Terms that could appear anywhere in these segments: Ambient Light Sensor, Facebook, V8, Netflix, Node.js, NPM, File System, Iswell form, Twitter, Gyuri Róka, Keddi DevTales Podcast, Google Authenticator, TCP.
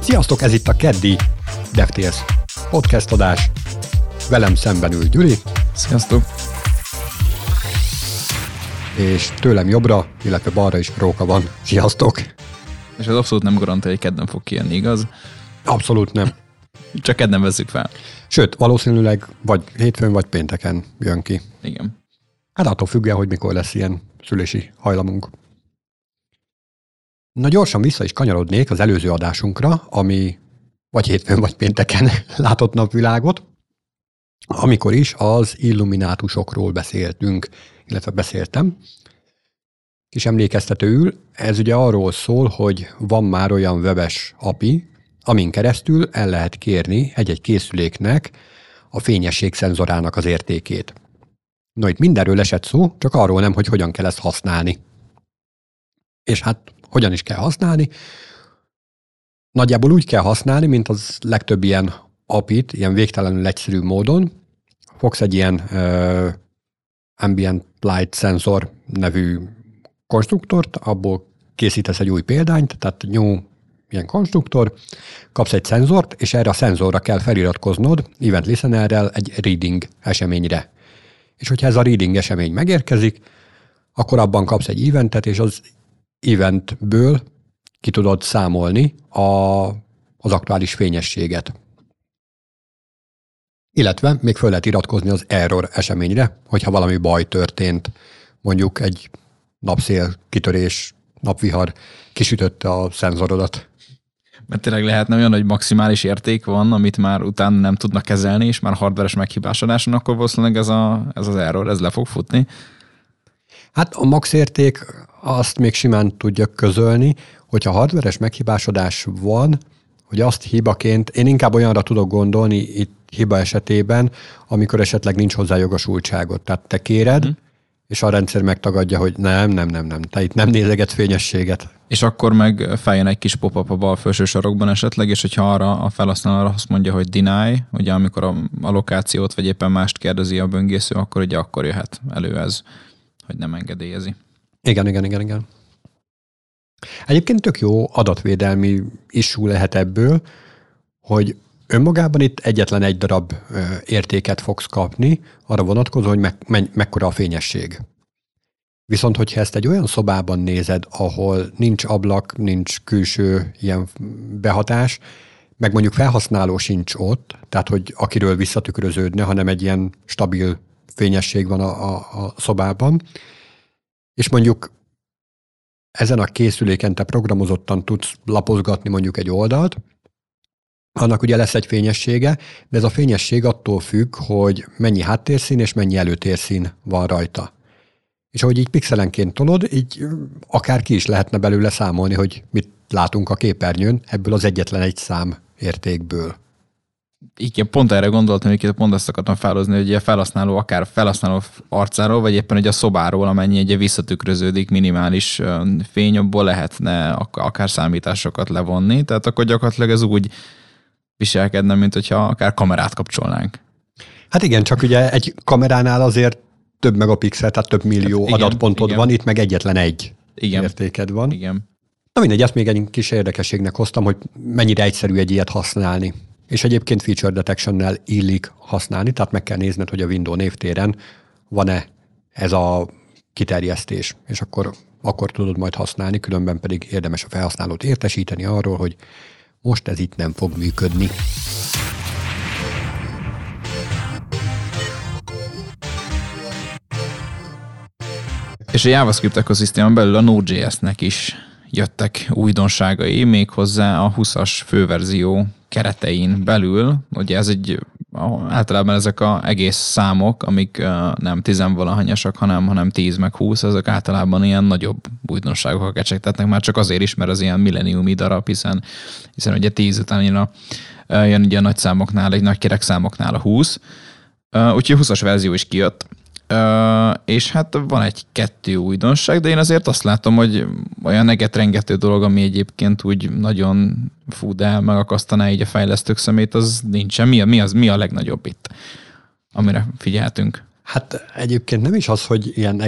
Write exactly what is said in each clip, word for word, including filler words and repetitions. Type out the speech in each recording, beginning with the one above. Sziasztok, ez itt a Keddi DevTales Podcast adás. Velem szemben ül Gyuri. Sziasztok. És tőlem jobbra, illetve balra is Róka van. Sziasztok. És az abszolút nem garantálja, hogy kedden fog kijönni, igaz? Abszolút nem. Csak kedden vezzük fel. Sőt, valószínűleg vagy hétfőn, vagy pénteken jön ki. Igen. Hát attól függően, hogy mikor lesz ilyen szülési hajlamunk. Na gyorsan vissza is kanyarodnék az előző adásunkra, ami vagy hétfőn, vagy pénteken látott napvilágot, amikor is az illuminátusokról beszéltünk, illetve beszéltem. Kis emlékeztetőül, ez ugye arról szól, hogy van már olyan webes á pé i, amin keresztül el lehet kérni egy-egy készüléknek a fényesség szenzorának az értékét. No, itt mindenről esett szó, csak arról nem, hogy hogyan kell ezt használni. És hát hogyan is kell használni? Nagyjából úgy kell használni, mint az legtöbb ilyen á pé i-t, ilyen végtelenül egyszerű módon. Fogsz egy ilyen uh, Ambient Light Sensor nevű konstruktort, abból készítesz egy új példányt, tehát new ilyen konstruktor, kapsz egy szenzort, és erre a szenzorra kell feliratkoznod event listenerrel egy reading eseményre. És hogyha ez a reading esemény megérkezik, akkor abban kapsz egy eventet, és az eventből ki tudod számolni a, az aktuális fényességet. Illetve még föl lehet iratkozni az error eseményre, hogyha valami baj történt, mondjuk egy napszél, kitörés, napvihar kisütötte a szenzorodat. Mert tényleg lehetne olyan, hogy maximális érték van, amit már utána nem tudnak kezelni, és már hardveres meghibásodáson, akkor valószínűleg ez, a, ez az error, ez le fog futni. Hát a max érték azt még simán tudja közölni, hogyha hardveres meghibásodás van, hogy azt hibaként, én inkább olyanra tudok gondolni itt hiba esetében, amikor esetleg nincs hozzá jogosultságot. Tehát te kéred, hmm. és a rendszer megtagadja, hogy nem, nem, nem, nem, te itt nem nézegetsz fényességet. És akkor meg feljön egy kis pop-up a bal felső sarokban esetleg, és hogyha arra a felhasználóra azt mondja, hogy deny, ugye amikor a, a lokációt vagy éppen mást kérdezi a böngésző, akkor ugye akkor jöhet elő ez, hogy nem engedélyezi. Igen, igen, igen, igen. Egyébként tök jó adatvédelmi issue lehet ebből, hogy önmagában itt egyetlen egy darab értéket fogsz kapni, arra vonatkozó, hogy me- me- mekkora a fényesség. Viszont, hogyha ezt egy olyan szobában nézed, ahol nincs ablak, nincs külső ilyen behatás, meg mondjuk felhasználó sincs ott, tehát hogy akiről visszatükröződne, hanem egy ilyen stabil fényesség van a, a, a szobában, és mondjuk ezen a készüléken te programozottan tudsz lapozgatni mondjuk egy oldalt, annak ugye lesz egy fényessége, de ez a fényesség attól függ, hogy mennyi háttérszín és mennyi előtérszín van rajta. És ahogy így pixelenként tolod, így akár ki is lehetne belőle számolni, hogy mit látunk a képernyőn ebből az egyetlen egy szám értékből. Igen, pont erre gondoltam, hogy pont ezt akartam felozni, hogy a felhasználó akár felhasználó arcáról, vagy éppen hogy a szobáról, amennyi egy visszatükröződik minimális fény, abból lehetne akár számításokat levonni, tehát akkor gyakorlatilag ez úgy viselkedne, mint hogyha akár kamerát kapcsolnánk. Hát igen, csak ugye egy kameránál azért több megapixel, tehát több millió hát igen, adatpontod igen. van, itt meg egyetlen egy igen. értéked van. Igen. Na mindegy, ezt még egy kis érdekességnek hoztam, hogy mennyire egyszerű egy ilyet használni. És egyébként feature detection-nel illik használni, tehát meg kell nézned, hogy a Windows névtéren van-e ez a kiterjesztés, és akkor, akkor tudod majd használni, különben pedig érdemes a felhasználót értesíteni arról, hogy most ez itt nem fog működni. És a JavaScript ekoszisztémán belül a Node.js-nek is jöttek újdonságai, méghozzá a huszas főverzió keretein belül. Ugye ez egy, általában ezek az egész számok, amik nem tizenvalahányasak, hanem, hanem tíz meg húsz, ezek általában ilyen nagyobb újdonságokat kecsegtetnek, már csak azért is, mert az ilyen milleniumi darab, hiszen, hiszen ugye tíz után jön ugye a nagy számoknál, egy nagy kerekszámoknál a húsz. Úgyhogy a huszas verzió is kijött. Uh, és hát van egy-kettő újdonság, de én azért azt látom, hogy olyan egetrengető dolog, ami egyébként úgy nagyon fú, de megakasztaná így a fejlesztők szemét, az nincsen. Mi, mi, az, mi a legnagyobb itt, amire figyeltünk? Hát egyébként nem is az, hogy ilyen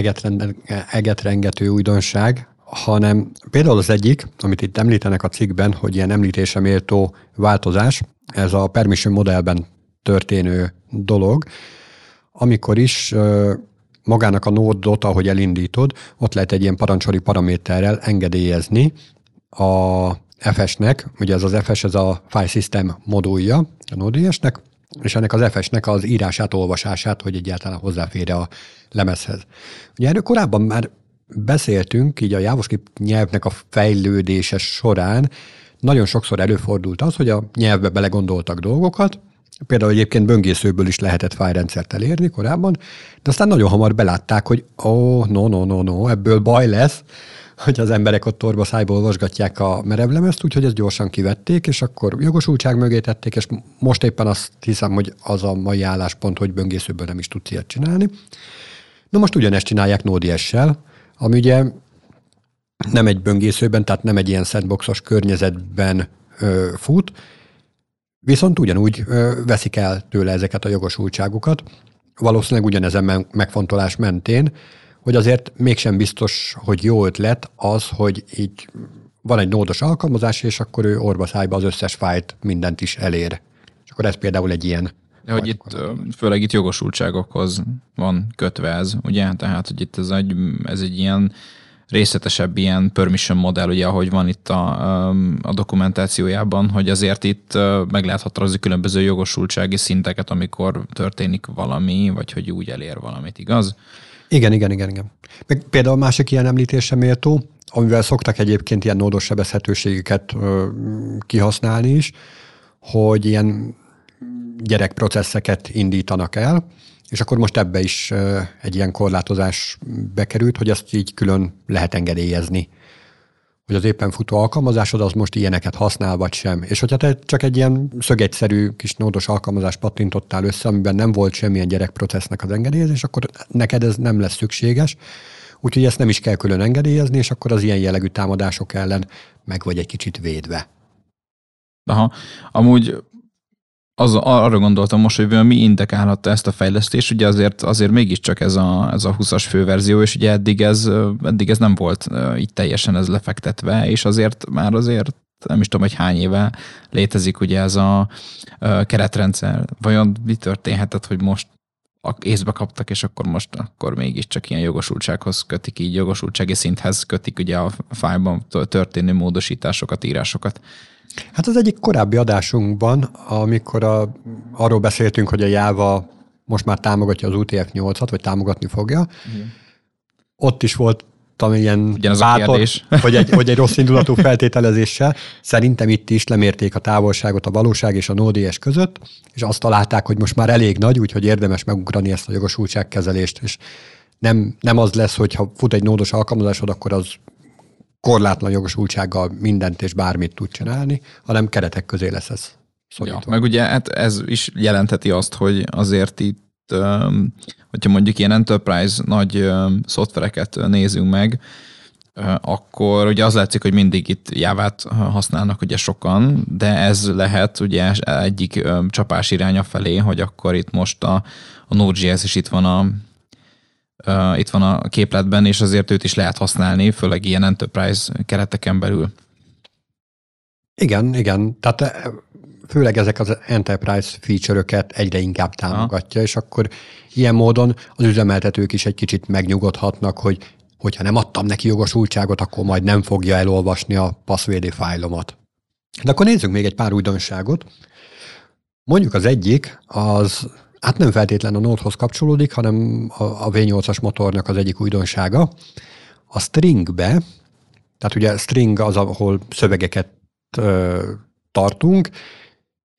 egetrengető újdonság, hanem például az egyik, amit itt említenek a cikkben, hogy ilyen említése méltó változás, ez a permission modellben történő dolog, amikor is magának a nódot, ahogy elindítod, ott lehet egy ilyen parancsori paraméterrel engedélyezni a ef es-nek, ugye ez az ef es, ez a File System modulja a Node.js-nek, és ennek az ef es-nek az írását, olvasását, hogy egyáltalán hozzáfér a lemezhez. Ugye erről korábban már beszéltünk, így a JavaScript nyelvnek a fejlődése során nagyon sokszor előfordult az, hogy a nyelvbe belegondoltak dolgokat, például egyébként böngészőből is lehetett fájlrendszert elérni korábban, de aztán nagyon hamar belátták, hogy ó, oh, no, no, no, no, ebből baj lesz, hogy az emberek ott torba szájból olvasgatják a merevlemezt, úgyhogy ezt gyorsan kivették, és akkor jogosultság mögé tették, és most éppen azt hiszem, hogy az a mai álláspont, hogy böngészőből nem is tudsz ilyet csinálni. Na most ugyanezt csinálják Node.js-sel, ami ugye nem egy böngészőben, tehát nem egy ilyen sandboxos környezetben ö, fut, viszont ugyanúgy ö, veszik el tőle ezeket a jogosultságukat, valószínűleg ugyanezen megfontolás mentén, hogy azért mégsem biztos, hogy jó ötlet az, hogy így van egy nódos alkalmazás, és akkor ő orvaszájba az összes fájlt, mindent is elér. És akkor ez például egy ilyen. Hogy itt, főleg itt jogosultságokhoz van kötve ez, ugye? Tehát, hogy itt ez egy, ez egy ilyen részletesebb ilyen permission modell, ugye, ahogy van itt a, a dokumentációjában, hogy azért itt meg lehet határozni különböző jogosultsági szinteket, amikor történik valami, vagy hogy úgy elér valamit, igaz? Igen, igen, igen, igen. Meg például a másik ilyen említése méltó, amivel szoktak egyébként ilyen nódos sebezhetőségeket ö, kihasználni is, hogy ilyen gyerekprocesszeket indítanak el, és akkor most ebbe is ö, egy ilyen korlátozás bekerült, hogy ezt így külön lehet engedélyezni. Hogy az éppen futó alkalmazásod az most ilyeneket használ, vagy sem. És hogyha te csak egy ilyen szögegyszerű kis nódos alkalmazást pattintottál össze, amiben nem volt semmilyen gyerekprocessznek az engedélyezés, akkor neked ez nem lesz szükséges. Úgyhogy ezt nem is kell külön engedélyezni, és akkor az ilyen jellegű támadások ellen meg vagy egy kicsit védve. Aha, amúgy az, arra gondoltam most, hogy mi indikálhatta ezt a fejlesztést, ugye azért, azért mégiscsak ez a, ez a húszas főverzió, és ugye eddig ez, eddig ez nem volt így teljesen ez lefektetve, és azért már azért nem is tudom, hogy hány éve létezik ugye ez a keretrendszer. Vajon mi történhetett, hogy most észbe kaptak, és akkor most akkor mégiscsak ilyen jogosultsághoz kötik, így jogosultsági szinthez kötik ugye a fájlban történő módosításokat, írásokat. Hát az egyik korábbi adásunkban, amikor a, arról beszéltünk, hogy a Java most már támogatja az U T F nyolcat, vagy támogatni fogja, igen. Ott is voltam ilyen bátor, hogy egy, hogy egy rossz indulatú feltételezéssel. Szerintem itt is lemérték a távolságot a valóság és a Node.js között, és azt találták, hogy most már elég nagy, úgyhogy érdemes megugrani ezt a jogosultságkezelést, és nem, nem az lesz, hogyha fut egy nódos alkalmazásod, akkor az korlátlan jogosultsággal mindent és bármit tud csinálni, hanem keretek közé lesz ez szorítva. Ja, meg ugye hát ez is jelentheti azt, hogy azért itt, hogyha mondjuk ilyen enterprise nagy szoftvereket nézünk meg, akkor ugye az látszik, hogy mindig itt Jávát használnak ugye sokan, de ez lehet ugye egyik csapás iránya felé, hogy akkor itt most a, a Node.js is itt van a Uh, itt van a képletben, és azért őt is lehet használni, főleg ilyen enterprise kereteken belül. Igen, igen. Tehát főleg ezek az enterprise feature-öket egyre inkább támogatja, ha. És akkor ilyen módon az üzemeltetők is egy kicsit megnyugodhatnak, hogy hogyha nem adtam neki jogosultságot, akkor majd nem fogja elolvasni a passwd fájlomat. De akkor nézzünk még egy pár újdonságot. Mondjuk az egyik, az hát nem feltétlen a Node-hoz kapcsolódik, hanem a vé nyolcas motornak az egyik újdonsága. A stringbe, tehát ugye string az, ahol szövegeket ö, tartunk,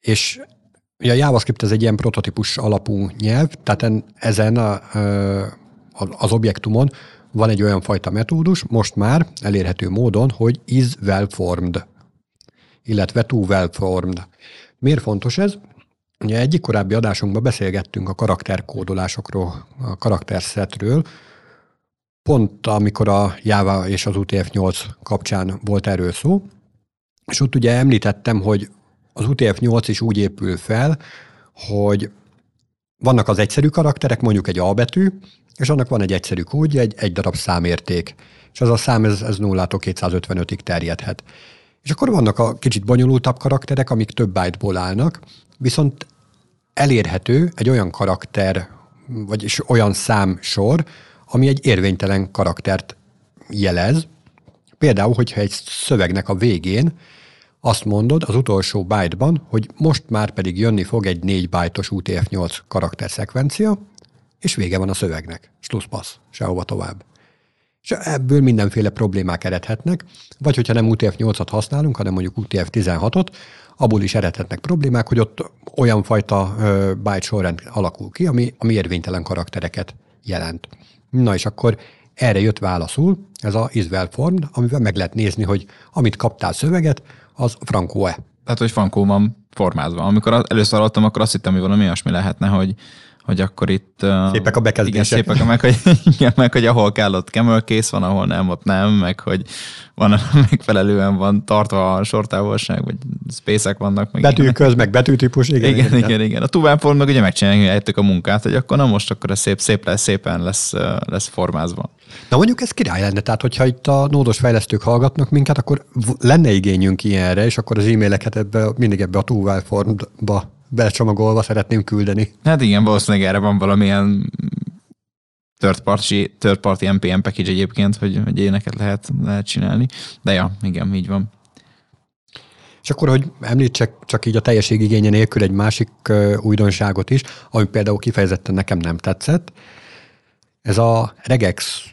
és ugye a JavaScript ez egy ilyen prototípus alapú nyelv, tehát en, ezen a, ö, az objektumon van egy olyan fajta metódus, most már elérhető módon, hogy Iswell formed, illetve to well formed. Miért fontos ez? Ugye egyik korábbi adásunkban beszélgettünk a karakterkódolásokról, a karakterszetről, pont amikor a Java és az U T F nyolc kapcsán volt erről szó, és ott ugye említettem, hogy az U T F nyolc is úgy épül fel, hogy Vannak az egyszerű karakterek, mondjuk egy A betű, és annak van egy egyszerű kódja, egy, egy darab számérték. És az a szám, ez, ez nullától kétszázötvenötig terjedhet. És akkor vannak a kicsit bonyolultabb karakterek, amik több byte-ból állnak, viszont elérhető egy olyan karakter, vagyis olyan számsor, ami egy érvénytelen karaktert jelez. Például, hogyha egy szövegnek a végén azt mondod az utolsó byte-ban, hogy most már pedig jönni fog egy négy byte-os U T F nyolc karakter szekvencia, és vége van a szövegnek. Schlusspassz, sehova tovább. És ebből mindenféle problémák eredhetnek, vagy hogyha nem U T F nyolcat használunk, hanem mondjuk U T F tizenhatot, abból is eredhetnek problémák, hogy ott olyan fajta byte sorrend alakul ki, ami, ami érvénytelen karaktereket jelent. Na és akkor erre jött válaszul ez az Iswell form, amivel meg lehet nézni, hogy amit kaptál szöveget, az frankó-e. Tehát, hogy frankó van formázva. Amikor először hallottam, akkor azt hittem, hogy valami olyasmi lehetne, hogy hogy akkor itt... Szépek a bekezdések. Igen, szépek, meg hogy, igen, meg hogy ahol kell, ott kemölkész van, ahol nem, ott nem, meg hogy van, megfelelően van tartva a sortávolság, vagy space-ek vannak. Meg betű köz, meg betűtípus, igen. Igen, igen, igen. igen. A tovább form meg ugye megcsináljuk a munkát, hogy akkor na most akkor ez szép, szép lesz, szépen lesz, lesz formázva. Na mondjuk ez király lenne, tehát hogyha itt a nódos fejlesztők hallgatnak minket, akkor lenne igényünk ilyenre, és akkor az e-maileket ebbe, mindig ebbe a tovább formba becsomagolva szeretném küldeni. Hát igen, valószínűleg erre van valamilyen third party, third party en pé em package egyébként, hogy, hogy ilyeneket lehet, lehet csinálni. De ja, igen, így van. És akkor, hogy említsek csak így a teljesség igénye nélkül egy másik újdonságot is, ami például kifejezetten nekem nem tetszett. Ez a regex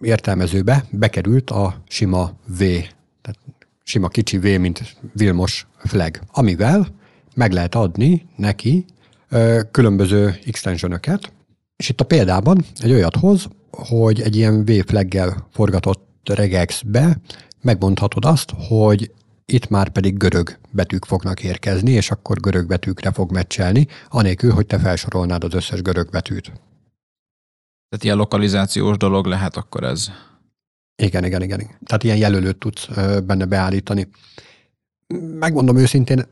értelmezőbe bekerült a sima V, tehát sima kicsi V, mint Vilmos flag, amivel meg lehet adni neki ö, különböző extensionöket, és itt a példában egy olyat hoz, hogy egy ilyen V-flaggel forgatott regexbe megmondhatod azt, hogy itt már pedig görög betűk fognak érkezni, és akkor görög betűkre fog meccselni, anélkül, hogy te felsorolnád az összes görög betűt. Tehát ilyen lokalizációs dolog lehet akkor ez? Igen, igen, igen. Tehát ilyen jelölőt tudsz ö, benne beállítani. Megmondom őszintén,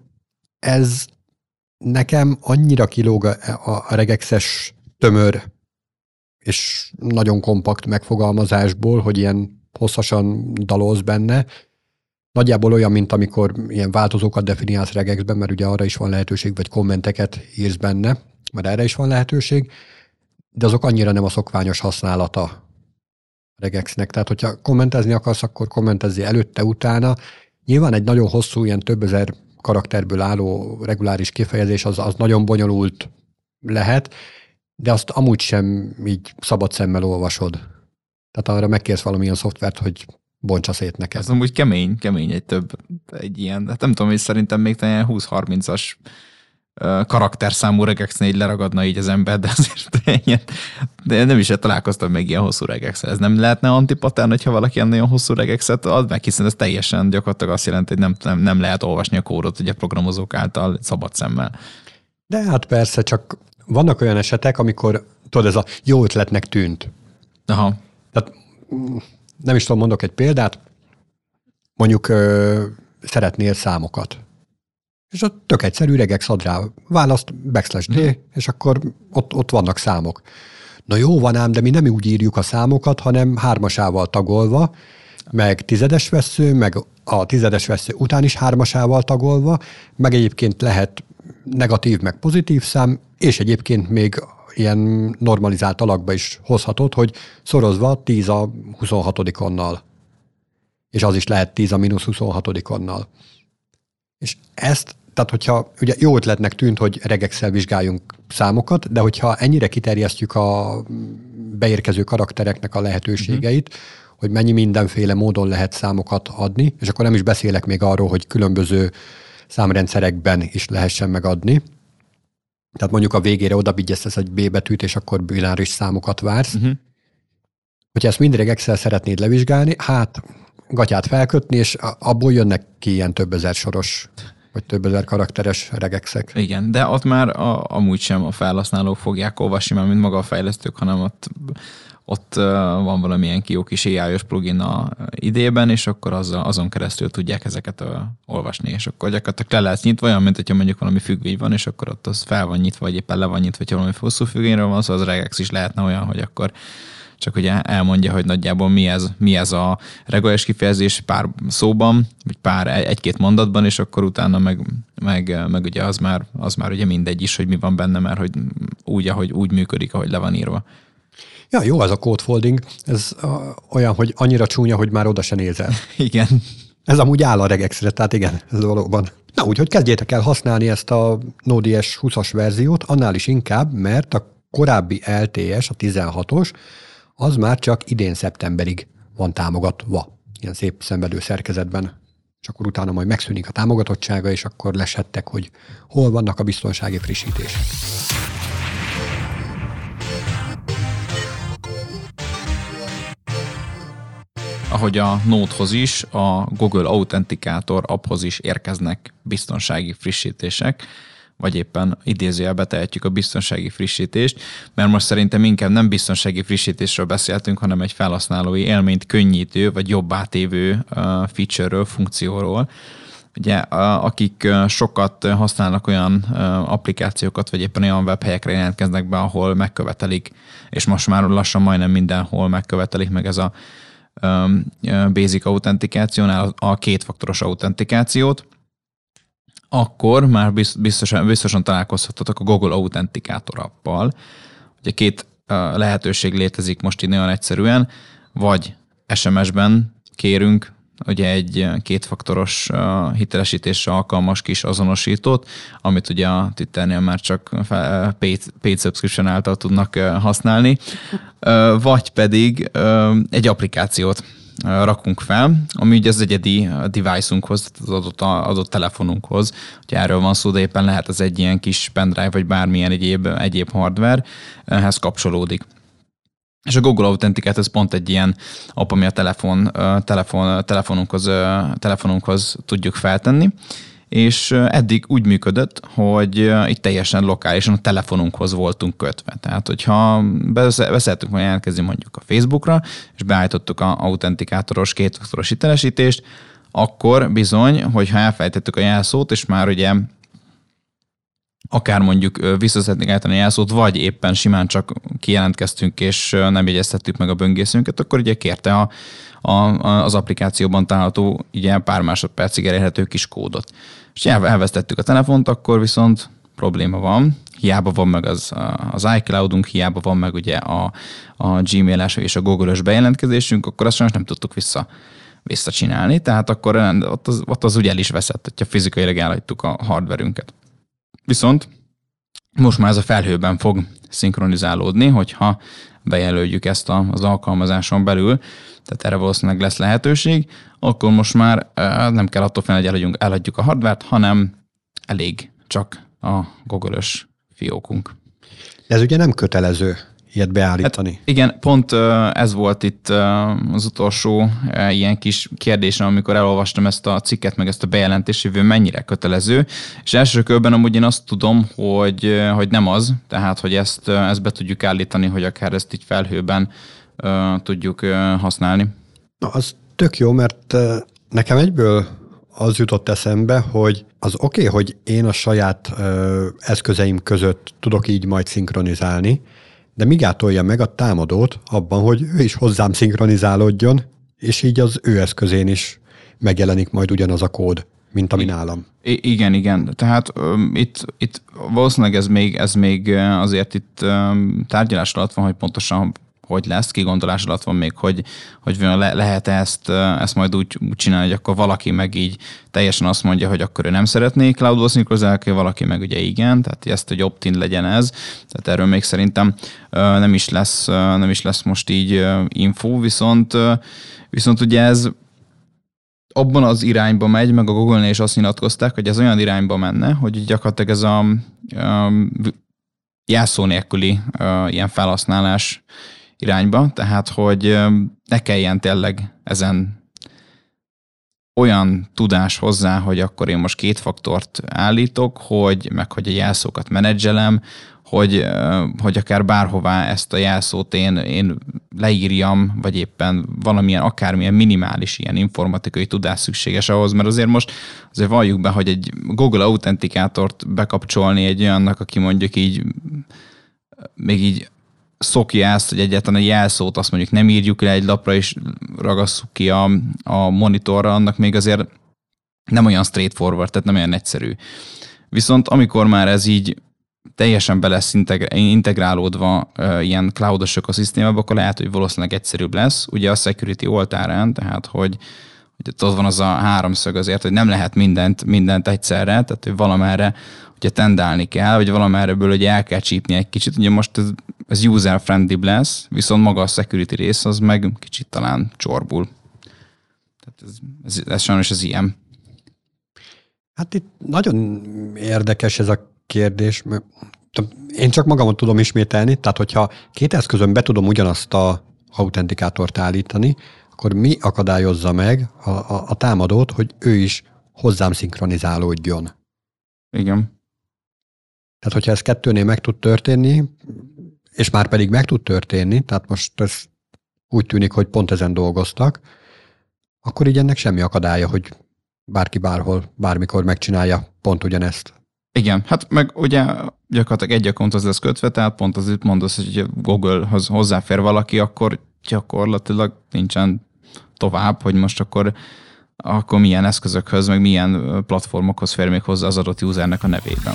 ez nekem annyira kilóg a regexes tömör és nagyon kompakt megfogalmazásból, hogy ilyen hosszasan dalolsz benne. Nagyjából olyan, mint amikor ilyen változókat definiálsz regexben, mert ugye arra is van lehetőség, vagy kommenteket írsz benne, mert erre is van lehetőség, de azok annyira nem a szokványos használata regexnek. Tehát, hogyha kommentezni akarsz, akkor kommentezzél előtte, utána. Nyilván egy nagyon hosszú, ilyen több ezer karakterből álló reguláris kifejezés az, az nagyon bonyolult lehet, de azt amúgy sem így szabad szemmel olvasod. Tehát arra megkérsz valamilyen szoftvert, hogy bontsa szét neked. Ez amúgy kemény, kemény egy több, egy ilyen, hát nem tudom, és szerintem még talán húsz-harmincas karakterszámú regexnél így leragadna így az ember, de azért ilyen, de nem is találkoztam még ilyen hosszú regexel. Ez nem lehetne antipatern, hogyha valaki ilyen nagyon hosszú regexet ad meg, hiszen ez teljesen gyakorlatilag azt jelenti, hogy nem, nem, nem lehet olvasni a kódot ugye programozók által szabad szemmel. De hát persze, csak vannak olyan esetek, amikor tudod, ez a jó ötletnek tűnt. Aha. Tehát nem is tudom, mondok egy példát, mondjuk ö, szeretnél számokat. És ott tök egyszerű regex ad rá, választ, backslash D, mm. és akkor ott, ott vannak számok. Na jó van ám, de mi nem úgy írjuk a számokat, hanem hármasával tagolva, meg tizedes vessző, meg a tizedes vessző után is hármasával tagolva, meg egyébként lehet negatív, meg pozitív szám, és egyébként még ilyen normalizált alakba is hozhatod, hogy szorozva tíz a huszonhatodikkal. És az is lehet tíz a mínusz huszonhatodikkal. És ezt, tehát hogyha ugye jó ötletnek tűnt, hogy regexsel vizsgáljunk számokat, de hogyha ennyire kiterjesztjük a beérkező karaktereknek a lehetőségeit, uh-huh. hogy mennyi mindenféle módon lehet számokat adni, és akkor nem is beszélek még arról, hogy különböző számrendszerekben is lehessen megadni. Tehát mondjuk a végére odabigyeztesz egy B betűt, és akkor bináris számokat vársz. Uh-huh. Hogyha ezt mind regexsel szeretnéd levizsgálni, hát... gatyát felkötni, és abból jönnek ki ilyen több ezer soros, vagy több ezer karakteres regexek. Igen, de ott már a, amúgy sem a felhasználók fogják olvasni, már mint maga a fejlesztők, hanem ott, ott van valamilyen jó kis á í-os plugin a idében, és akkor azon keresztül tudják ezeket olvasni, és akkor gyakorlatilag le lehet nyitva, olyan, mint hogyha mondjuk valami függvény van, és akkor ott az fel van nyitva, vagy éppen le van nyitva, hogyha valami hosszú függvényről van, szóval az regex is lehetne olyan, hogy akkor csak ugye elmondja, hogy nagyjából mi ez, mi ez a regex kifejezés pár szóban, vagy pár egy-két mondatban, és akkor utána meg, meg, meg ugye az már, az már ugye mindegy is, hogy mi van benne, mert hogy úgy, ahogy úgy működik, ahogy le van írva. Ja, jó az a code folding. Ez olyan, hogy annyira csúnya, hogy már oda se nézel. Igen. Ez amúgy áll a regexre, tehát igen, ez valóban. Na úgyhogy kezdjétek el használni ezt a Node.js húszas verziót, annál is inkább, mert a korábbi el té es, a tizenhatos, az már csak idén szeptemberig van támogatva, ilyen szép szenvedő szerkezetben. És akkor utána majd megszűnik a támogatottsága, és akkor lesettek, hogy hol vannak a biztonsági frissítések. Ahogy a Node-hoz is, a Google Authenticator apphoz is érkeznek biztonsági frissítések, vagy éppen idézőjelbe tehetjük a biztonsági frissítést, mert most szerintem inkább nem biztonsági frissítésről beszéltünk, hanem egy felhasználói élményt könnyítő, vagy jobbá tévő feature-ről, funkcióról. Ugye, akik sokat használnak olyan applikációkat, vagy éppen olyan webhelyekre jelentkeznek be, ahol megkövetelik, és most már lassan majdnem mindenhol megkövetelik meg ez a basic autentikációnál a kétfaktoros autentikációt, akkor már biztosan, biztosan találkozhatatok a Google Authenticator appal. Ugye két lehetőség létezik most így nagyon egyszerűen, vagy es em es-ben kérünk ugye egy kétfaktoros hitelesítésre alkalmas kis azonosítót, amit ugye a Twitternél már csak paid, paid subscription által tudnak használni, vagy pedig egy applikációt rakunk fel, ami ugye az egyedi device-unkhoz, az adott, adott telefonunkhoz, hogy erről van szó, de éppen lehet az egy ilyen kis pendrive, vagy bármilyen egyéb, egyéb hardware-hez kapcsolódik. És a Google Authenticator ez pont egy ilyen app, ami a telefon, telefon, telefonunkhoz, telefonunkhoz tudjuk feltenni, és eddig úgy működött, hogy itt teljesen lokálisan a telefonunkhoz voltunk kötve. Tehát, hogyha beszéltünk majd jelentkezni mondjuk a Facebookra, és beállítottuk az autentikátoros kétfaktoros hitelesítést, akkor bizony, hogyha elfejtettük a jelszót, és már ugye akár mondjuk vissza szeretnénk állítani a jelszót, vagy éppen simán csak kijelentkeztünk, és nem jegyeztettük meg a böngészőnket, akkor ugye kérte a, a, az applikációban található ugye pár másodpercig elérhető kis kódot. És elvesztettük a telefont, akkor viszont probléma van. Hiába van meg az, az iCloudunk, hiába van meg ugye a, a Gmail-es és a Google-ös bejelentkezésünk, akkor azt sajnos nem tudtuk vissza. visszacsinálni. Tehát akkor ott az, ott az ugye el is veszett, hogyha fizikailag elhagytuk a hardverünket. Viszont most már ez a felhőben fog szinkronizálódni, hogyha bejelöljük ezt a, az alkalmazáson belül, tehát erre valószínűleg lesz lehetőség, akkor most már nem kell attól félni, hogy elhagyunk, elhagyjuk a hardvert, hanem elég csak a Google-ös fiókunk. De ez ugye nem kötelező ilyet beállítani. Hát igen, pont ez volt itt az utolsó ilyen kis kérdésem, amikor elolvastam ezt a cikket, meg ezt a bejelentést, hogy mennyire kötelező, és első körben amúgy én azt tudom, hogy, hogy nem az, tehát hogy ezt, ezt be tudjuk állítani, hogy akár ezt így felhőben tudjuk használni. Na, az tök jó, mert nekem egyből az jutott eszembe, hogy az oké, okay, hogy én a saját eszközeim között tudok így majd szinkronizálni, de migátolja meg a támadót abban, hogy ő is hozzám szinkronizálódjon, és így az ő eszközén is megjelenik majd ugyanaz a kód, mint ami I- nálam. Igen, igen. Tehát um, itt, itt valószínűleg ez még, ez még azért itt um, tárgyalás alatt van, hogy pontosan hogy lesz, kigondolás alatt van még, hogy, hogy le- lehet ezt, ezt majd úgy, úgy csinálni, hogy akkor valaki meg így teljesen azt mondja, hogy akkor ő nem szeretné cloudból szinkronizálni, valaki meg ugye igen, tehát ezt, hogy opt-in legyen ez, tehát erről még szerintem nem is lesz, nem is lesz most így info, viszont, viszont ugye ez abban az irányba megy, meg a Google-nél is azt nyilatkozták, hogy ez olyan irányba menne, hogy gyakorlatilag ez a, a jelszó nélküli a, ilyen felhasználás irányba, tehát hogy ne kelljen tényleg ezen olyan tudás hozzá, hogy akkor én most két faktort állítok, hogy, meg hogy a jelszókat menedzselem, hogy, hogy akár bárhová ezt a jelszót én, én leírjam, vagy éppen valamilyen, akármilyen minimális ilyen informatikai tudás szükséges ahhoz, mert azért most azért valljuk be, hogy egy Google Authenticatort bekapcsolni egy olyannak, aki mondjuk így még így szokja ezt, hogy egyáltalán a jelszót azt mondjuk nem írjuk le egy lapra, és ragasszuk ki a, a monitorra, annak még azért nem olyan straightforward, tehát nem olyan egyszerű. Viszont amikor már ez így teljesen be lesz integrálódva e, ilyen cloudos ökoszisztémába, akkor lehet, hogy valószínűleg egyszerűbb lesz. Ugye a security oltárán, tehát hogy, hogy ott van az a háromszög azért, hogy nem lehet mindent, mindent egyszerre, tehát hogy valamerre ugye tendálni kell, vagy valamerreből ugye el kell csípni egy kicsit. Ugye most ez, ez user-friendly lesz, viszont maga a security rész az meg kicsit talán csorbul. Tehát ez, ez, ez sajnos az ilyen. Hát itt nagyon érdekes ez a kérdés. Én csak magamat tudom ismételni, tehát hogyha két eszközön be tudom ugyanazt az autentikátort állítani, akkor mi akadályozza meg a, a, a támadót, hogy ő is hozzám szinkronizálódjon? Igen. Tehát hogyha ez kettőnél meg tud történni, és már pedig meg tud történni, tehát most ez úgy tűnik, hogy pont ezen dolgoztak, akkor így ennek semmi akadálya, hogy bárki bárhol, bármikor megcsinálja pont ugyanezt. Igen, hát meg ugye gyakorlatilag egy akkonthoz lesz kötve, tehát pont az itt mondasz, hogy Google-hoz hozzáfér valaki, akkor gyakorlatilag nincsen tovább, hogy most akkor, akkor milyen eszközökhöz, meg milyen platformokhoz fér még hozzá az adott usernek a nevében.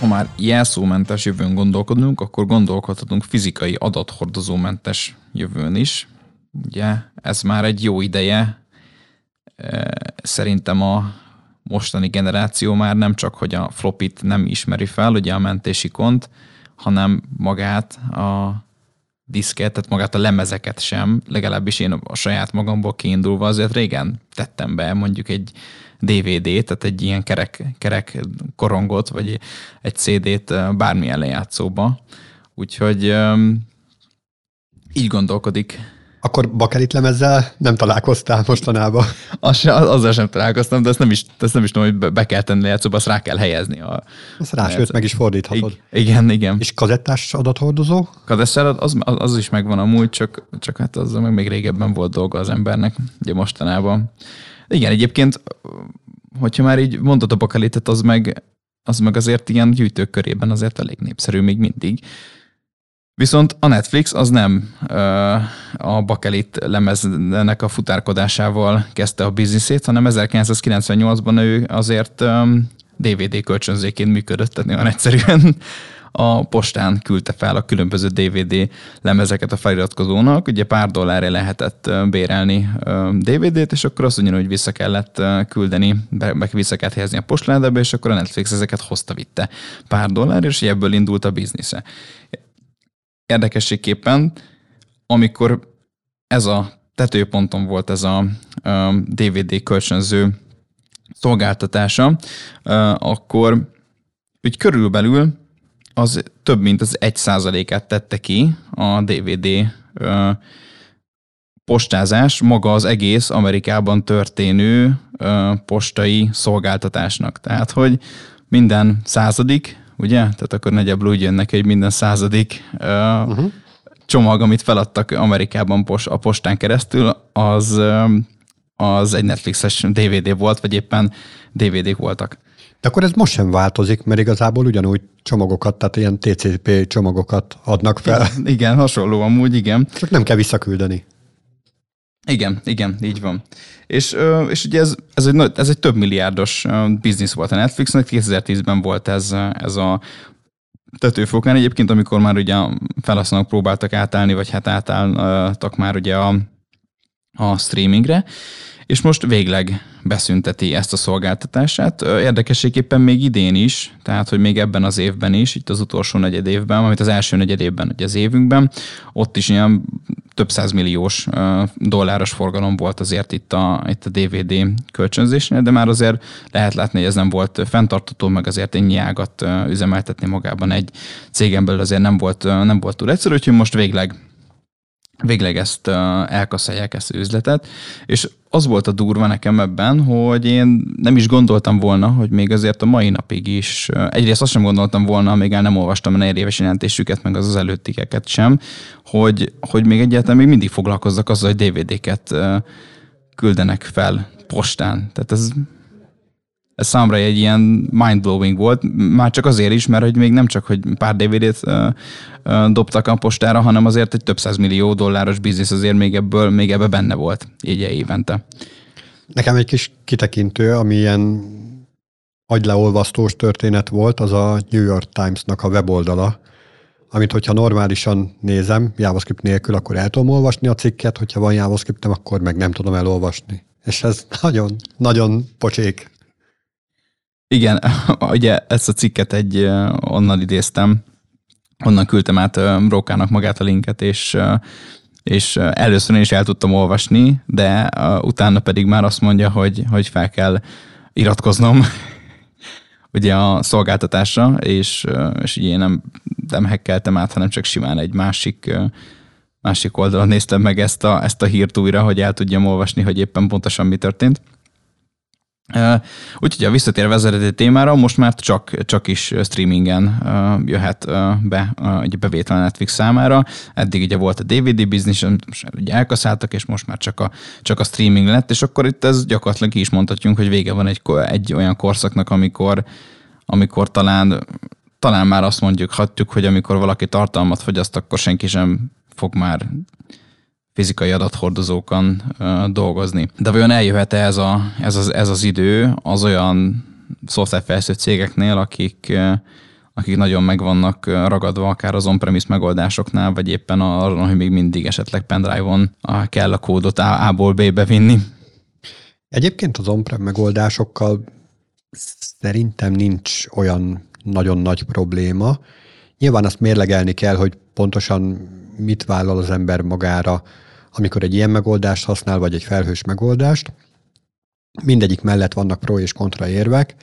Ha már jelszómentes jövőn gondolkodunk, akkor gondolkodhatunk fizikai adathordozómentes jövőn is. Ugye ez már egy jó ideje. Szerintem a mostani generáció már nem csak, hogy a flopit nem ismeri fel, ugye a mentésikont, hanem magát a diszket, tehát magát a lemezeket sem, legalábbis én a saját magamból kiindulva azért régen tettem be mondjuk egy dé vé dét, tehát egy ilyen kerek, kerek korongot, vagy egy cé dét bármilyen lejátszóba. Úgyhogy így gondolkodik. Akkor bakelit lemezzel nem találkoztál mostanában? Az, azzal sem találkoztam, de ezt nem is, ezt nem is tudom, hogy be kell tenni lejátszóba, azt rá kell helyezni. A, azt rá, sőt, meg is fordíthatod. Igen, igen. És kazettás adathordozó? Kazettás az, az is megvan amúgy, csak, csak hát azzal meg még régebben volt dolga az embernek, ugye mostanában. Igen, egyébként, hogyha már így mondod a bakelitet, az meg, az meg azért ilyen gyűjtők körében azért elég népszerű még mindig. Viszont a Netflix az nem ö, a bakelit lemeznek a futárkodásával kezdte a bizniszét, hanem ezerkilencszázkilencvennyolcban ő azért ö, dé vé dé kölcsönzéként működött, tehát nagyon egyszerűen a postán küldte fel a különböző dé vé dé lemezeket a feliratkozónak, ugye pár dollárra lehetett bérelni dé vé dét, és akkor azt ugyanúgy vissza kellett küldeni, meg vissza kellett helyezni a postaládába, és akkor a Netflix ezeket hozta vitte pár dollár, és ebből indult a biznisze. Érdekességképpen, amikor ez a tetőponton volt ez a dé vé dé kölcsönző szolgáltatása, akkor úgy körülbelül az több mint az egy százalékát tette ki a dé vé dé postázás, maga az egész Amerikában történő postai szolgáltatásnak. Tehát, hogy minden századik, ugye? Tehát akkor nagyjából úgy jönnek, hogy minden századik uh-huh. csomag, amit feladtak Amerikában a postán keresztül, az, az egy Netflixes dé vé dé volt, vagy éppen dé vé dék voltak. De akkor ez most sem változik, mert igazából ugyanúgy csomagokat, tehát ilyen té cé pé csomagokat adnak fel. Igen, igen, hasonló amúgy, igen. Csak nem kell visszaküldeni. Igen, igen, így van. És, és ugye ez, ez, egy, ez egy több milliárdos biznisz volt a Netflixnek, kétezer-tízben volt ez, ez a tetőfokán. Egyébként, amikor már ugye a felhasználók próbáltak átállni, vagy hát átálltak már ugye a, a streamingre, és most végleg beszünteti ezt a szolgáltatását. Érdekességképpen még idén is, tehát hogy még ebben az évben is, itt az utolsó negyed évben, amit az első negyed évben, ugye az évünkben, ott is ilyen több százmilliós dolláros forgalom volt azért itt a, itt a dé vé dé kölcsönzésnél, de már azért lehet látni, hogy ez nem volt fenntartható, meg azért ennyi ágat üzemeltetni magában egy cégen belül azért nem volt, nem volt túl egyszerű, úgyhogy most végleg végleg ezt elkaszálják, ezt üzletet, és az volt a durva nekem ebben, hogy én nem is gondoltam volna, hogy még azért a mai napig is, egyrészt azt sem gondoltam volna, még el nem olvastam a negyedéves jelentésüket, meg az az előttikeket sem, hogy, hogy még egyáltalán még mindig foglalkozzak azzal, hogy dé vé déket küldenek fel postán. Tehát ez, ez számra egy ilyen mind-blowing volt, már csak azért is, mert hogy még nem csak, hogy pár dé vé dét dobtak a postára, hanem azért egy több százmillió dolláros biznisz azért még ebből, még ebbe benne volt így évente. Nekem egy kis kitekintő, ami ilyen agyleolvasztós történet volt, az a New York Times-nak a weboldala, amit hogyha normálisan nézem, JavaScript nélkül, akkor el tudom olvasni a cikket, hogyha van JavaScriptem, akkor meg nem tudom elolvasni. És ez nagyon, nagyon pocsék. Igen, ugye ezt a cikket egy onnan idéztem, onnan küldtem át Rókának magát a linket, és, és először én is el tudtam olvasni, de utána pedig már azt mondja, hogy, hogy fel kell iratkoznom ugye a szolgáltatásra, és, és ugye én nem, nem hekkeltem át, hanem csak simán egy másik, másik oldalon néztem meg ezt a, ezt a hírt újra, hogy el tudjam olvasni, hogy éppen pontosan mi történt. Uh, úgyhogy a visszatérve az eredeti témára, most már csak, csak is streamingen uh, jöhet uh, be uh, egy bevétel a Netflix számára. Eddig ugye volt a dé vé dé biznisz, ugye elkaszáltak, és most már csak a, csak a streaming lett, és akkor itt ez gyakorlatilag ki is mondhatjunk, hogy vége van egy, egy olyan korszaknak, amikor, amikor talán, talán már azt mondjuk, hatjuk, hogy amikor valaki tartalmat fogyaszt, akkor senki sem fog már fizikai adathordozókon uh, dolgozni. De vajon eljöhet-e ez, a, ez, az, ez az idő az olyan szoftverfejlesztő cégeknél, akik, uh, akik nagyon meg vannak ragadva akár az on-premise megoldásoknál, vagy éppen arra, hogy még mindig esetleg pendrive-on kell a kódot A-ból B-be vinni? Egyébként az on-prem megoldásokkal szerintem nincs olyan nagyon nagy probléma. Nyilván azt mérlegelni kell, hogy pontosan mit vállal az ember magára, amikor egy ilyen megoldást használ, vagy egy felhős megoldást. Mindegyik mellett vannak pro és kontra érvek.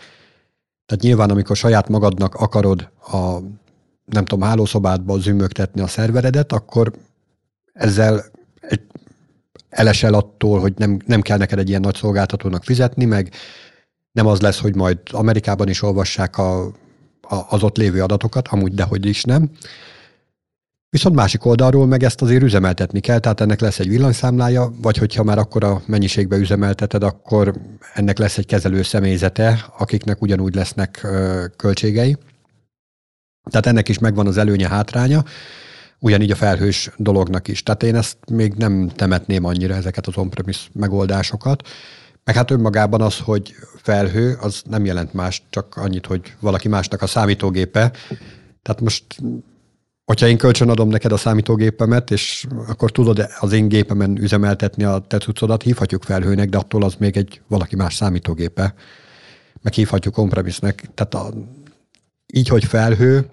Tehát nyilván, amikor saját magadnak akarod a, nem tudom, hálószobádba zümögtetni a szerveredet, akkor ezzel elesel attól, hogy nem, nem kell neked egy ilyen nagy szolgáltatónak fizetni, meg nem az lesz, hogy majd Amerikában is olvassák a, a, az ott lévő adatokat, amúgy dehogy is nem. Viszont másik oldalról meg ezt azért üzemeltetni kell, tehát ennek lesz egy villanyszámlája, vagy hogyha már akkora mennyiségbe üzemelteted, akkor ennek lesz egy kezelő személyzete, akiknek ugyanúgy lesznek ö, költségei. Tehát ennek is megvan az előnye, hátránya, ugyanígy a felhős dolognak is. Tehát én ezt még nem temetném annyira, ezeket az on-premise megoldásokat. Meg hát önmagában az, hogy felhő, az nem jelent más, csak annyit, hogy valaki másnak a számítógépe. Tehát most... Hogyha én kölcsönadom neked a számítógépemet, és akkor tudod az én gépemen üzemeltetni a te cuccodat, hívhatjuk felhőnek, de attól az még egy valaki más számítógépe. Meg hívhatjuk kompromissznek. Tehát a, így, hogy felhő.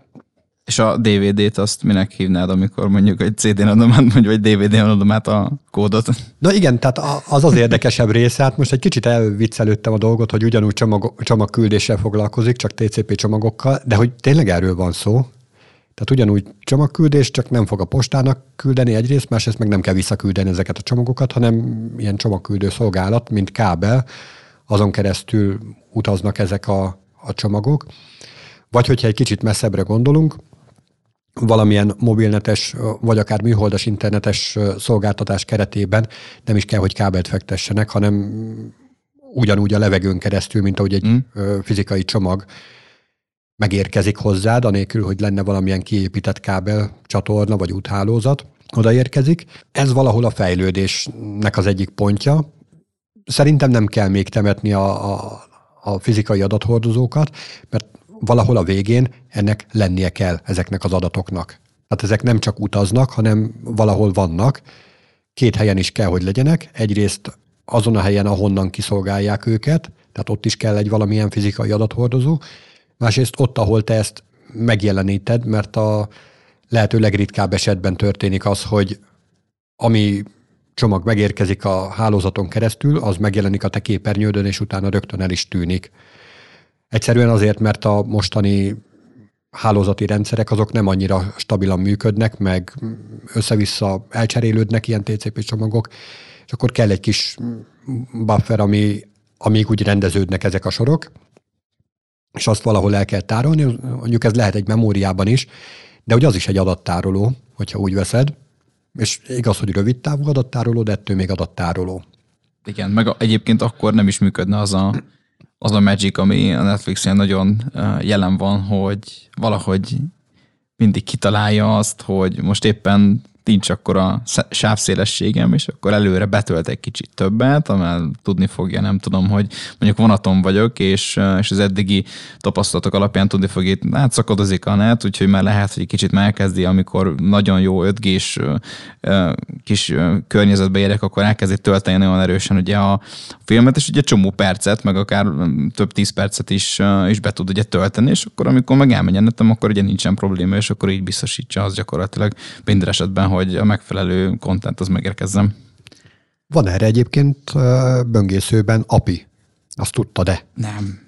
És a dé vé dét azt minek hívnád, amikor mondjuk egy cé dén adom át, vagy dé vé dén adom át a kódot? Na igen, tehát az az érdekesebb része. Hát most egy kicsit elviccelődtem a dolgot, hogy ugyanúgy csomag, csomagküldéssel foglalkozik, csak té cé pé csomagokkal, de hogy tényleg erről van szó. Tehát ugyanúgy csomagküldés, csak nem fog a postának küldeni egyrészt, másrészt meg nem kell visszaküldeni ezeket a csomagokat, hanem ilyen csomagküldő szolgálat, mint kábel, azon keresztül utaznak ezek a, a csomagok. Vagy hogyha egy kicsit messzebbre gondolunk, valamilyen mobilnetes, vagy akár műholdas internetes szolgáltatás keretében nem is kell, hogy kábelt fektessenek, hanem ugyanúgy a levegőn keresztül, mint ahogy egy mm. fizikai csomag megérkezik hozzád, anélkül, hogy lenne valamilyen kiépített kábel, csatorna vagy úthálózat, odaérkezik. Ez valahol a fejlődésnek az egyik pontja. Szerintem nem kell még temetni a, a, a fizikai adathordozókat, mert valahol a végén ennek lennie kell ezeknek az adatoknak. Tehát ezek nem csak utaznak, hanem valahol vannak. Két helyen is kell, hogy legyenek. Egyrészt azon a helyen, ahonnan kiszolgálják őket, tehát ott is kell egy valamilyen fizikai adathordozó, másrészt ott, ahol te ezt megjeleníted, mert a lehető legritkább esetben történik az, hogy ami csomag megérkezik a hálózaton keresztül, az megjelenik a te képernyődön, és utána rögtön el is tűnik. Egyszerűen azért, mert a mostani hálózati rendszerek azok nem annyira stabilan működnek, meg össze-vissza elcserélődnek ilyen té cé pé csomagok, és akkor kell egy kis buffer, ami, amíg úgy rendeződnek ezek a sorok, és azt valahol el kell tárolni, mondjuk ez lehet egy memóriában is, de ugye az is egy adattároló, hogyha úgy veszed, és igaz, hogy rövid távú adattároló, de ettől még adattároló. Igen, meg egyébként akkor nem is működne az a, az a magic, ami a Netflixen nagyon jelen van, hogy valahogy mindig kitalálja azt, hogy most éppen nincs akkora sávszélességem, és akkor előre betölt egy kicsit többet, amely tudni fogja, nem tudom, hogy mondjuk vonaton vagyok, és, és az eddigi tapasztalatok alapján tudni fogja, hát szakadozik a net, úgyhogy már lehet, hogy egy kicsit már elkezdi, amikor nagyon jó öt gés kis környezetbe érek, akkor elkezdi tölteni nagyon erősen ugye a filmet, és ugye csomó percet, meg akár több tíz percet is, is be tud ugye tölteni, és akkor amikor meg elmegy a netem, akkor ugye nincsen probléma, és akkor így biztosítsa az gyakorlatilag minden esetben, hogy a megfelelő kontent az megérkezzem. Van erre egyébként böngészőben á pé i? Azt tudtad-e? Nem.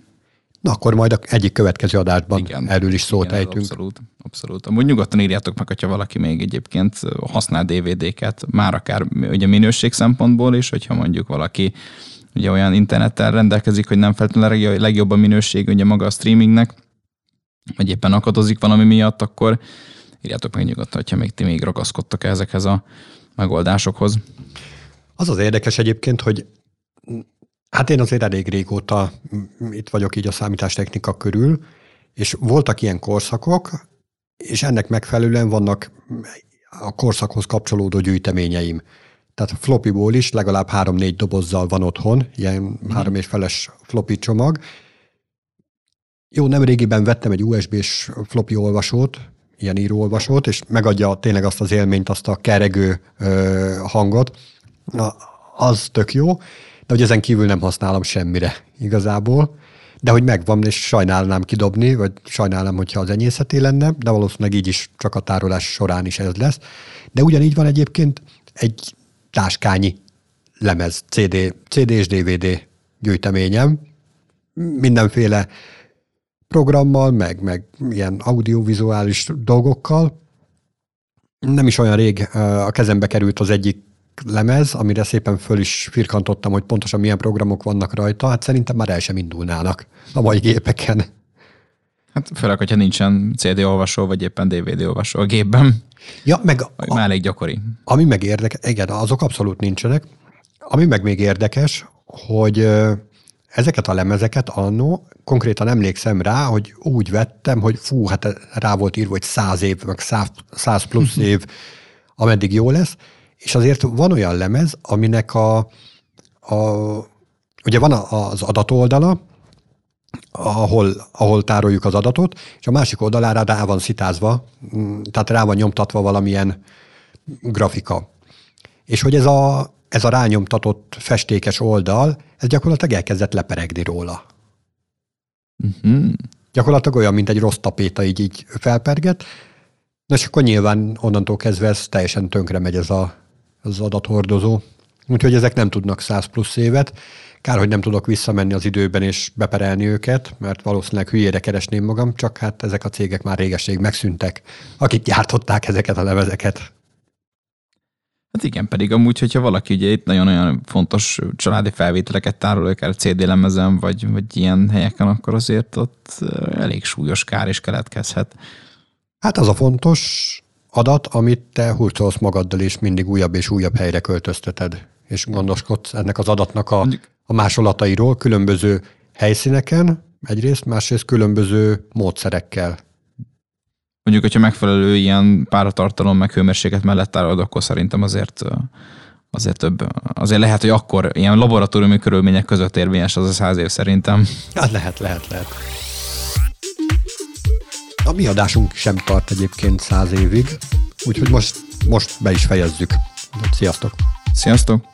Na akkor majd egyik következő adásban igen, erről is szót igen, ejtünk. Abszolút, abszolút. Amúgy nyugodtan írjátok meg, hogyha valaki még egyébként használ dé vé dé-ket, már akár ugye minőség szempontból is, hogyha mondjuk valaki ugye olyan internettel rendelkezik, hogy nem feltétlenül legjobb a minőség ugye maga a streamingnek, vagy éppen akadozik valami miatt, akkor írjátok meg nyugodtan, hogyha még ti még ragaszkodtok ezekhez a megoldásokhoz. Az az érdekes egyébként, hogy hát én azért elég régóta itt vagyok így a számítástechnika körül, és voltak ilyen korszakok, és ennek megfelelően vannak a korszakhoz kapcsolódó gyűjteményeim. Tehát floppyból is legalább három-négy dobozzal van otthon, ilyen mm. három és feles floppy csomag. Jó, nem régiben vettem egy u es bé-s floppy olvasót, ilyen íróolvasót, és megadja tényleg azt az élményt, azt a keregő ö, hangot. Na, az tök jó, de hogy ezen kívül nem használom semmire igazából, de hogy megvan, és sajnálnám kidobni, vagy sajnálnám, hogyha az enyészeté lenne, de valószínűleg így is csak a tárolás során is ez lesz. De ugyanígy van egyébként egy táskányi lemez, cé dé, cé dé és dé vé dé gyűjteményem, mindenféle programmal, meg, meg ilyen audiovizuális dolgokkal. Nem is olyan rég a kezembe került az egyik lemez, amire szépen föl is firkantottam, hogy pontosan milyen programok vannak rajta. Hát szerintem már el sem indulnának a mai gépeken. Hát főleg, hogyha nincsen cé dé-olvasó, vagy éppen dé vé dé-olvasó a gépben. Ja, meg a, már elég gyakori. Ami meg érdekes, igen, azok abszolút nincsenek. Ami meg még érdekes, hogy ezeket a lemezeket annó, konkrétan emlékszem rá, hogy úgy vettem, hogy fú, hát rá volt írva, hogy száz év, meg száz plusz év, ameddig jó lesz, és azért van olyan lemez, aminek a, a ugye van a, az adatoldala, ahol, ahol tároljuk az adatot, és a másik oldalára rá van szitázva, tehát rá van nyomtatva valamilyen grafika. És hogy ez a ez a rányomtatott festékes oldal, ez gyakorlatilag elkezdett leperegni róla. Uh-huh. Gyakorlatilag olyan, mint egy rossz tapéta így, így felperget, na és akkor nyilván onnantól kezdve ez teljesen tönkre megy ez a, az adathordozó. Úgyhogy ezek nem tudnak száz plusz évet. Kár, hogy nem tudok visszamenni az időben és beperelni őket, mert valószínűleg hülyére keresném magam, csak hát ezek a cégek már réges-rég megszűntek, akik gyártották ezeket a levezeket. Hát igen, pedig amúgy, hogyha valaki ugye itt nagyon-nagyon fontos családi felvételeket tárol, akár cé dé-lemezen, vagy, vagy ilyen helyeken, akkor azért ott elég súlyos kár is keletkezhet. Hát az a fontos adat, amit te hurcolsz magaddal, és mindig újabb és újabb helyre költözteted, és gondoskodsz ennek az adatnak a, a másolatairól különböző helyszíneken, egyrészt, másrészt különböző módszerekkel. Mondjuk, hogyha megfelelő ilyen páratartalom meg hőmérséklet mellett tárolod, akkor szerintem azért, azért több. Azért lehet, hogy akkor ilyen laboratóriumi körülmények között érvényes az a száz év szerintem. Hát lehet, lehet, lehet. A mi adásunk sem tart egyébként száz évig, úgyhogy most, most be is fejezzük. Sziasztok! Sziasztok!